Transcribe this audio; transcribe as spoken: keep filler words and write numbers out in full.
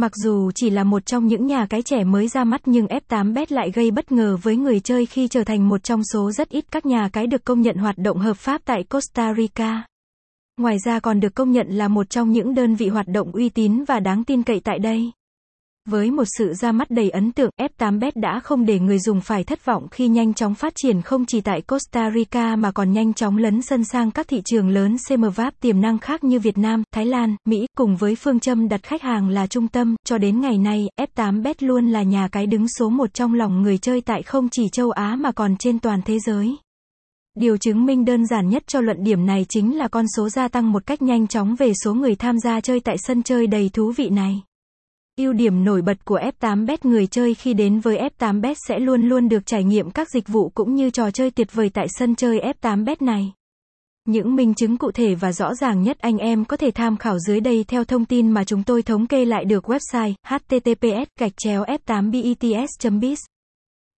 Mặc dù chỉ là một trong những nhà cái trẻ mới ra mắt nhưng F eight bet lại gây bất ngờ với người chơi khi trở thành một trong số rất ít các nhà cái được công nhận hoạt động hợp pháp tại Costa Rica. Ngoài ra còn được công nhận là một trong những đơn vị hoạt động uy tín và đáng tin cậy tại đây. Với một sự ra mắt đầy ấn tượng, F eight bet đã không để người dùng phải thất vọng khi nhanh chóng phát triển không chỉ tại Costa Rica mà còn nhanh chóng lấn sân sang các thị trường lớn xê em vê a pê tiềm năng khác như Việt Nam, Thái Lan, Mỹ, cùng với phương châm đặt khách hàng là trung tâm. Cho đến ngày nay, F eight bet luôn là nhà cái đứng số một trong lòng người chơi tại không chỉ châu Á mà còn trên toàn thế giới. Điều chứng minh đơn giản nhất cho luận điểm này chính là con số gia tăng một cách nhanh chóng về số người tham gia chơi tại sân chơi đầy thú vị này. Ưu điểm nổi bật của F eight bet, người chơi khi đến với F eight bet sẽ luôn luôn được trải nghiệm các dịch vụ cũng như trò chơi tuyệt vời tại sân chơi F eight bet này. Những minh chứng cụ thể và rõ ràng nhất anh em có thể tham khảo dưới đây theo thông tin mà chúng tôi thống kê lại được website https gạch chéo f8bets.biz.